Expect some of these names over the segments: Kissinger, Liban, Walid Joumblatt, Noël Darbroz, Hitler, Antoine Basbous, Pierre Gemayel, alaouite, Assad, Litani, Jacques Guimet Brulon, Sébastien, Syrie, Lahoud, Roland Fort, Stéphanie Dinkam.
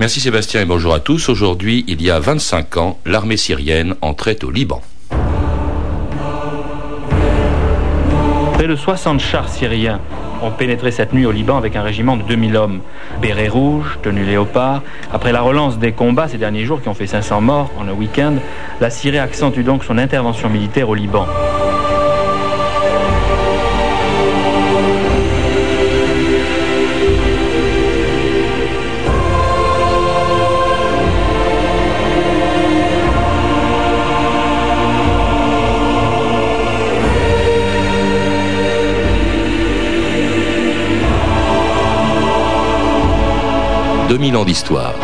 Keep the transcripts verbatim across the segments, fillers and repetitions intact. Merci Sébastien et bonjour à tous. Aujourd'hui, il y a vingt-cinq ans, l'armée syrienne entrait au Liban. Près de soixante chars syriens ont pénétré cette nuit au Liban avec un régiment de deux mille hommes. Bérets rouges, tenue léopard. Après la relance des combats ces derniers jours qui ont fait cinq cents morts en un week-end, la Syrie accentue donc son intervention militaire au Liban. deux mille ans d'histoire.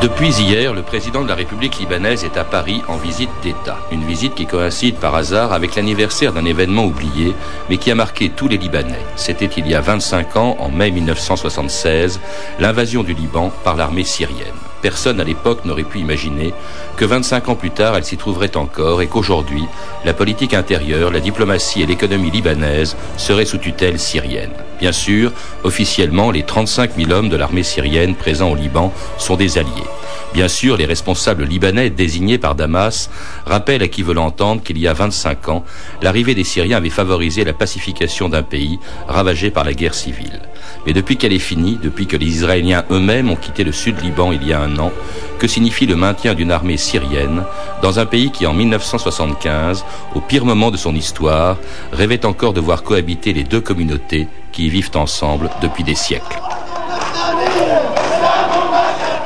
Depuis hier, le président de la République libanaise est à Paris en visite d'État. Une visite qui coïncide par hasard avec l'anniversaire d'un événement oublié, mais qui a marqué tous les Libanais. C'était il y a vingt-cinq ans, en mai mille neuf cent soixante-seize, l'invasion du Liban par l'armée syrienne. Personne à l'époque n'aurait pu imaginer que vingt-cinq ans plus tard, elle s'y trouverait encore et qu'aujourd'hui, la politique intérieure, la diplomatie et l'économie libanaise seraient sous tutelle syrienne. Bien sûr, officiellement, les trente-cinq mille hommes de l'armée syrienne présents au Liban sont des alliés. Bien sûr, les responsables libanais désignés par Damas rappellent à qui veut l'entendre qu'il y a vingt-cinq ans, l'arrivée des Syriens avait favorisé la pacification d'un pays ravagé par la guerre civile. Mais depuis qu'elle est finie, depuis que les Israéliens eux-mêmes ont quitté le sud Liban il y a un an, que signifie le maintien d'une armée syrienne dans un pays qui, en mille neuf cent soixante-quinze, au pire moment de son histoire, rêvait encore de voir cohabiter les deux communautés qui y vivent ensemble depuis des siècles?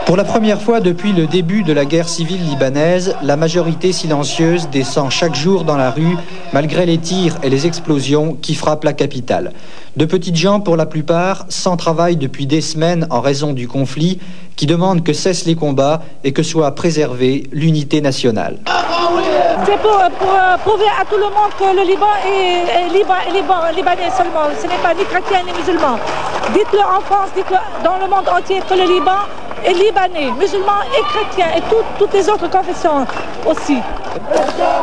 Pour la première fois depuis le début de la guerre civile libanaise, la majorité silencieuse descend chaque jour dans la rue, malgré les tirs et les explosions qui frappent la capitale. De petites gens, pour la plupart, sans travail depuis des semaines en raison du conflit, qui demandent que cessent les combats et que soit préservée l'unité nationale. C'est pour, pour euh, prouver à tout le monde que le Liban est, est, Liban, est Liban, libanais seulement, ce n'est pas ni chrétien ni musulman. Dites-le en France, dites-le dans le monde entier que le Liban est libanais, musulman et chrétien, et tout, toutes les autres confessions aussi.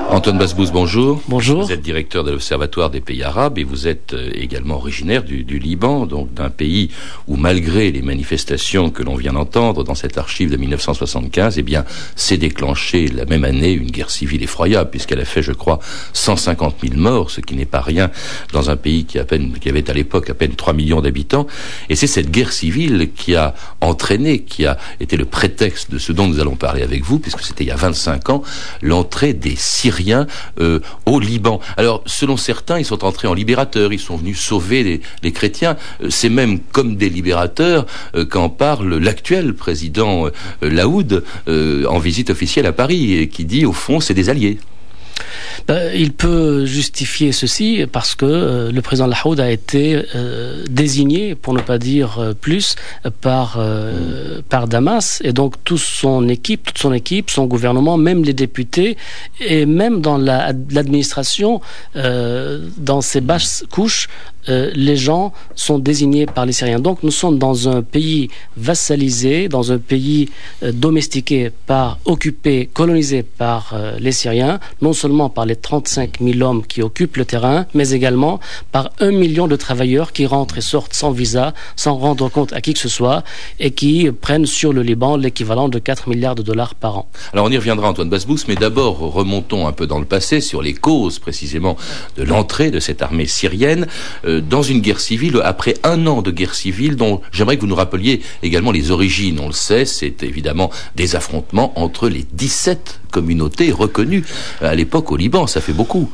Antoine Basbous, bonjour. Bonjour. Vous êtes directeur de l'Observatoire des pays arabes et vous êtes également originaire du, du Liban, donc d'un pays où, malgré les manifestations que l'on vient d'entendre dans cette archive de mille neuf cent soixante-quinze, eh bien, s'est déclenchée la même année une guerre civile effroyable, puisqu'elle a fait, je crois, cent cinquante mille morts, ce qui n'est pas rien dans un pays qui, à peine, qui avait à l'époque à peine trois millions d'habitants. Et c'est cette guerre civile qui a entraîné, qui a été le prétexte de ce dont nous allons parler avec vous, puisque c'était il y a vingt-cinq ans, l'entrée des Syriens euh, au Liban. Alors, selon certains, ils sont entrés en libérateurs, ils sont venus sauver les, les chrétiens. C'est même comme des libérateurs euh, qu'en parle l'actuel président euh, Lahoud euh, en visite officielle à Paris, et qui dit, au fond, c'est des alliés. Ben, il peut justifier ceci parce que euh, le président Lahoud a été euh, désigné, pour ne pas dire euh, plus, par, euh, par Damas, et donc toute son équipe, toute son équipe, son gouvernement, même les députés, et même dans la, l'administration, euh, dans ses basses couches, Euh, les gens sont désignés par les Syriens. Donc nous sommes dans un pays vassalisé, dans un pays euh, domestiqué, par, occupé, colonisé par euh, les Syriens, non seulement par les trente-cinq mille hommes qui occupent le terrain, mais également par un million de travailleurs qui rentrent et sortent sans visa, sans rendre compte à qui que ce soit, et qui prennent sur le Liban l'équivalent de quatre milliards de dollars par an. Alors on y reviendra, Antoine Basbous, mais d'abord remontons un peu dans le passé sur les causes précisément de l'entrée de cette armée syrienne Euh, dans une guerre civile, après un an de guerre civile, dont j'aimerais que vous nous rappeliez également les origines. On le sait, c'est évidemment des affrontements entre les dix-sept communautés reconnues à l'époque au Liban. Ça fait beaucoup.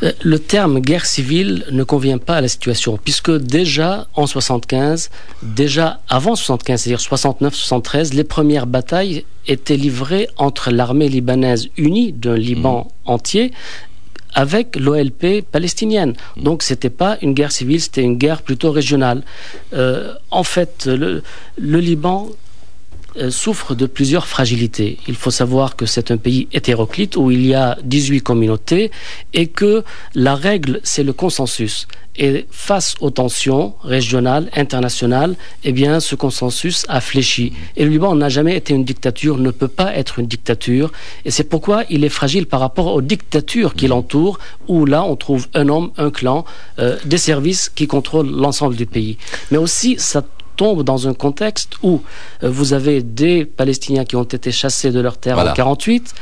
Le terme guerre civile ne convient pas à la situation, puisque déjà en soixante-quinze, déjà avant soixante-quinze, c'est-à-dire soixante-neuf soixante-treize, les premières batailles étaient livrées entre l'armée libanaise unie d'un Liban mmh. entier avec l'O L P palestinienne. Donc c'était pas une guerre civile, c'était une guerre plutôt régionale. Euh, en fait, le, le Liban souffre de plusieurs fragilités. Il faut savoir que c'est un pays hétéroclite où il y a dix-huit communautés et que la règle, c'est le consensus. Et face aux tensions régionales, internationales, eh bien, ce consensus a fléchi. Et le Liban n'a jamais été une dictature, ne peut pas être une dictature. Et c'est pourquoi il est fragile par rapport aux dictatures qui l'entourent, où là, on trouve un homme, un clan, euh, des services qui contrôlent l'ensemble du pays. Mais aussi, ça tombe dans un contexte où euh, vous avez des Palestiniens qui ont été chassés de leur terre, voilà, en quarante-huit,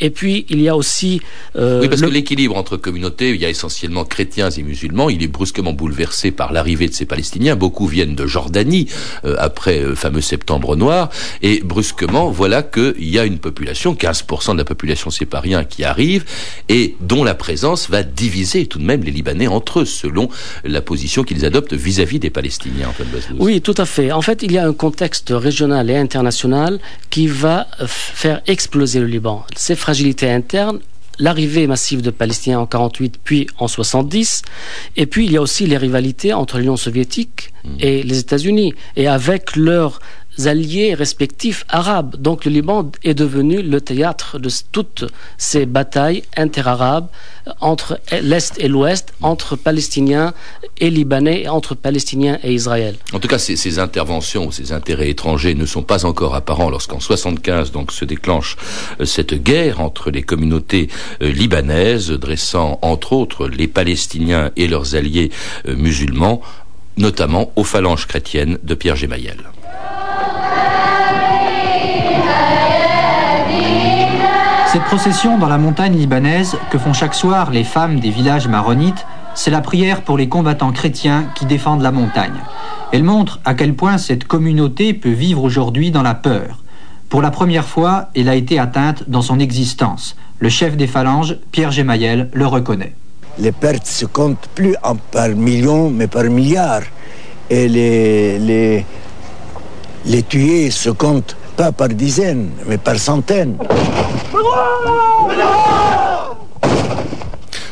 et puis il y a aussi... Euh, oui, parce le... que l'équilibre entre communautés, il y a essentiellement chrétiens et musulmans, il est brusquement bouleversé par l'arrivée de ces Palestiniens. Beaucoup viennent de Jordanie, euh, après le euh, fameux septembre noir, et brusquement, voilà qu'il y a une population, quinze pour cent de la population séparien qui arrive, et dont la présence va diviser tout de même les Libanais entre eux, selon la position qu'ils adoptent vis-à-vis des Palestiniens. Antoine Basbous. Oui, tout à Tout à fait. En fait, il y a un contexte régional et international qui va faire exploser le Liban. Ces fragilités internes, l'arrivée massive de Palestiniens en quarante-huit, puis en soixante-dix, et puis il y a aussi les rivalités entre l'Union soviétique et les États-Unis, et avec leur... alliés respectifs arabes. Donc le Liban est devenu le théâtre de toutes ces batailles interarabes entre l'Est et l'Ouest, entre Palestiniens et Libanais, entre Palestiniens et Israël. En tout cas, ces, ces interventions, ces intérêts étrangers ne sont pas encore apparents lorsqu'en soixante-quinze donc, se déclenche euh, cette guerre entre les communautés euh, libanaises, dressant entre autres les Palestiniens et leurs alliés euh, musulmans, notamment aux phalanges chrétiennes de Pierre Gemayel. Cette procession dans la montagne libanaise que font chaque soir les femmes des villages maronites, c'est la prière pour les combattants chrétiens qui défendent la montagne. Elle montre à quel point cette communauté peut vivre aujourd'hui dans la peur. Pour la première fois, elle a été atteinte dans son existence. Le chef des phalanges, Pierre Gemayel, le reconnaît. Les pertes se comptent plus en par millions, mais par milliards. Et les, les, les tués se comptent pas par dizaines, mais par centaines.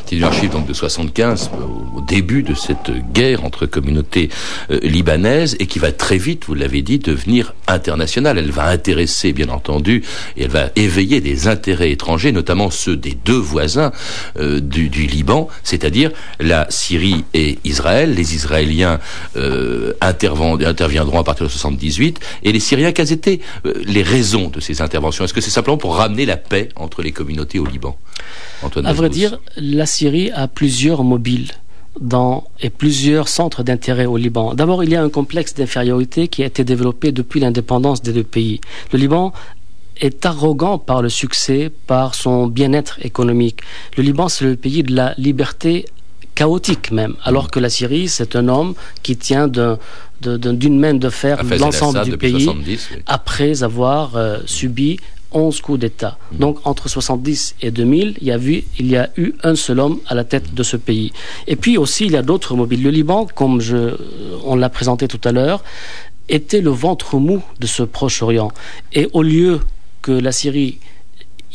C'est une archive donc de soixante-quinze, au début de cette guerre entre communautés euh, libanaises, et qui va très vite, vous l'avez dit, devenir internationale. Elle va intéresser, bien entendu, et elle va éveiller des intérêts étrangers, notamment ceux des deux voisins euh, du, du Liban, c'est-à-dire la Syrie et Israël. Les Israéliens euh, interviendront à partir de soixante-dix-huit, et les Syriens, quelles étaient euh, les raisons de ces interventions? Est-ce que c'est simplement pour ramener la paix entre les communautés au Liban? Antoine Basbous. À vrai dire, la Syrie a plusieurs mobiles dans, et plusieurs centres d'intérêt au Liban. D'abord, il y a un complexe d'infériorité qui a été développé depuis l'indépendance des deux pays. Le Liban est arrogant par le succès, par son bien-être économique. Le Liban, c'est le pays de la liberté chaotique même, alors que la Syrie, c'est un homme qui tient d'un... De, de, d'une main de fer après l'ensemble Assad, du pays soixante-dix, oui. Après avoir euh, subi onze coups d'État. Mmh. Donc entre soixante-dix et deux mille, il y, a vu, il y a eu un seul homme à la tête de ce pays. Et puis aussi, il y a d'autres mobiles. Le Liban, comme je, on l'a présenté tout à l'heure, était le ventre mou de ce Proche-Orient. Et au lieu que la Syrie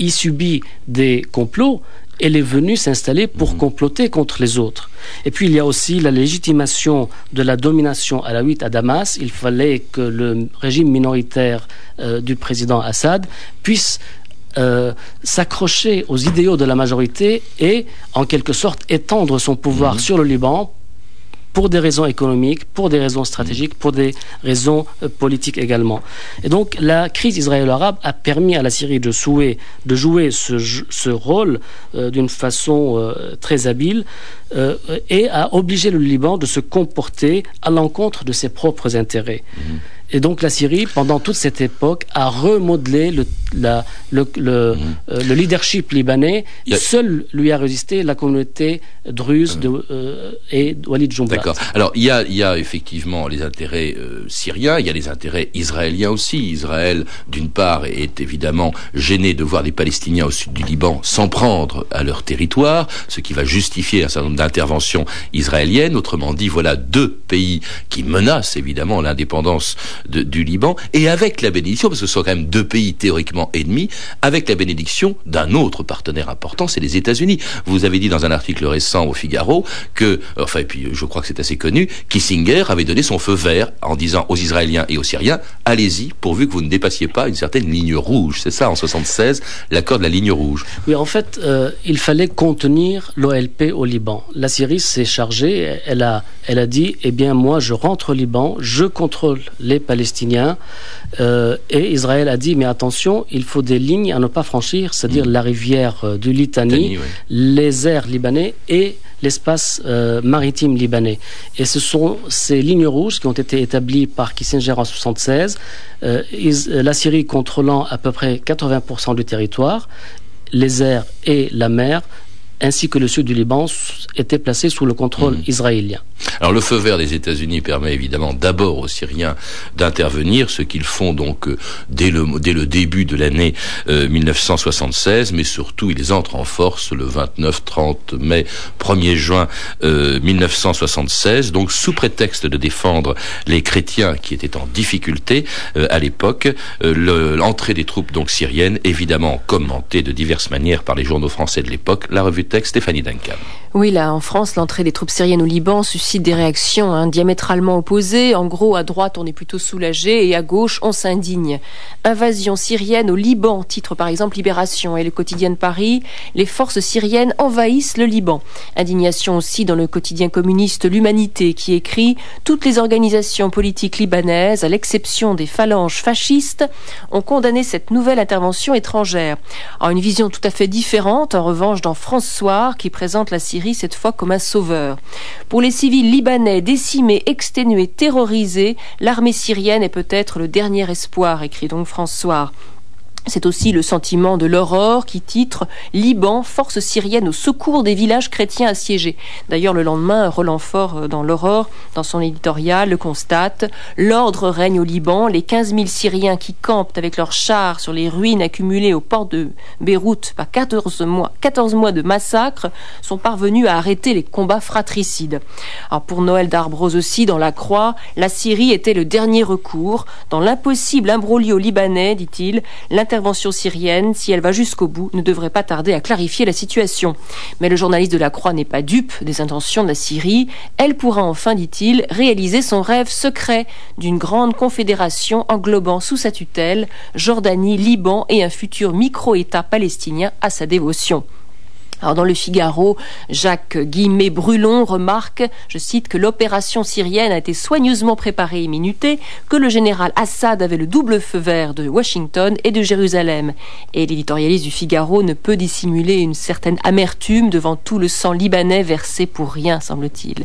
y subit des complots, elle est venue s'installer pour comploter contre les autres. Et puis il y a aussi la légitimation de la domination alaouite à Damas. Il fallait que le régime minoritaire euh, du président Assad puisse euh, s'accrocher aux idéaux de la majorité et en quelque sorte étendre son pouvoir mmh. sur le Liban pour des raisons économiques, pour des raisons stratégiques, pour des raisons euh, politiques également. Et donc la crise israélo-arabe a permis à la Syrie de, souhait, de jouer ce, ce rôle euh, d'une façon euh, très habile euh, et a obligé le Liban de se comporter à l'encontre de ses propres intérêts. Mmh. Et donc la Syrie, pendant toute cette époque, a remodelé le, la, le, le, mmh. euh, le leadership libanais. A... Seule lui a résisté la communauté druze de, euh, et de Walid Joumblatt. D'accord. Alors il y a, y a effectivement les intérêts euh, syriens, il y a les intérêts israéliens aussi. Israël, d'une part, est évidemment gêné de voir les Palestiniens au sud du Liban s'en prendre à leur territoire, ce qui va justifier un certain nombre d'interventions israéliennes. Autrement dit, voilà deux pays qui menacent évidemment l'indépendance de, du Liban, et avec la bénédiction, parce que ce sont quand même deux pays théoriquement ennemis, avec la bénédiction d'un autre partenaire important, c'est les États-Unis. Vous avez dit dans un article récent au Figaro que, enfin, et puis je crois que c'est assez connu, Kissinger avait donné son feu vert en disant aux Israéliens et aux Syriens, allez-y, pourvu que vous ne dépassiez pas une certaine ligne rouge. C'est ça, en soixante-seize, l'accord de la ligne rouge. Oui, en fait, euh, il fallait contenir l'O L P au Liban. La Syrie s'est chargée, elle a, elle a dit, eh bien moi je rentre au Liban, je contrôle les Palestiniens, euh, et Israël a dit, mais attention, il faut des lignes à ne pas franchir, c'est-à-dire mmh. la rivière euh, du Litani, Litani oui. les airs libanais et l'espace euh, maritime libanais. Et ce sont ces lignes rouges qui ont été établies par Kissinger en soixante-seize, euh, is, la Syrie contrôlant à peu près quatre-vingts pour cent du territoire, les airs et la mer, ainsi que le sud du Liban, était placé sous le contrôle mmh. israélien. Alors le feu vert des États-Unis permet évidemment d'abord aux Syriens d'intervenir, ce qu'ils font donc euh, dès, le, dès le début de l'année euh, dix-neuf cent soixante-seize, mais surtout ils entrent en force le vingt-neuf trente mai, premier juin euh, dix-neuf cent soixante-seize, donc sous prétexte de défendre les chrétiens qui étaient en difficulté euh, à l'époque, euh, le, l'entrée des troupes donc syriennes, évidemment commentée de diverses manières par les journaux français de l'époque, la revue texte Stéphanie Dinkam. Oui, là, en France, l'entrée des troupes syriennes au Liban suscite des réactions hein, diamétralement opposées. En gros, à droite, on est plutôt soulagé et à gauche, on s'indigne. Invasion syrienne au Liban, titre par exemple Libération et le quotidien de Paris. Les forces syriennes envahissent le Liban. Indignation aussi dans le quotidien communiste L'Humanité qui écrit « Toutes les organisations politiques libanaises, à l'exception des phalanges fascistes, ont condamné cette nouvelle intervention étrangère. » Alors, une vision tout à fait différente, en revanche, dans France Soir, qui présente la Syrie cette fois comme un sauveur. Pour les civils libanais décimés, exténués, terrorisés, l'armée syrienne est peut-être le dernier espoir, écrit donc France Soir. C'est aussi le sentiment de l'Aurore qui titre « Liban, force syrienne au secours des villages chrétiens assiégés ». D'ailleurs, le lendemain, Roland Fort, dans l'Aurore, dans son éditorial, le constate « L'ordre règne au Liban, les quinze mille Syriens qui campent avec leurs chars sur les ruines accumulées au port de Beyrouth par quatorze mois, quatorze mois de massacre sont parvenus à arrêter les combats fratricides ». Alors pour Noël Darbroz aussi, dans La Croix, la Syrie était le dernier recours. Dans l'impossible imbroglio libanais, dit-il, l'intervention syrienne, si elle va jusqu'au bout, ne devrait pas tarder à clarifier la situation. Mais le journaliste de La Croix n'est pas dupe des intentions de la Syrie. Elle pourra enfin, dit-il, réaliser son rêve secret d'une grande confédération englobant sous sa tutelle Jordanie, Liban et un futur micro-État palestinien à sa dévotion. Alors dans le Figaro, Jacques Guimet Brulon remarque, je cite, que l'opération syrienne a été soigneusement préparée et minutée, que le général Assad avait le double feu vert de Washington et de Jérusalem. Et l'éditorialiste du Figaro ne peut dissimuler une certaine amertume devant tout le sang libanais versé pour rien, semble-t-il.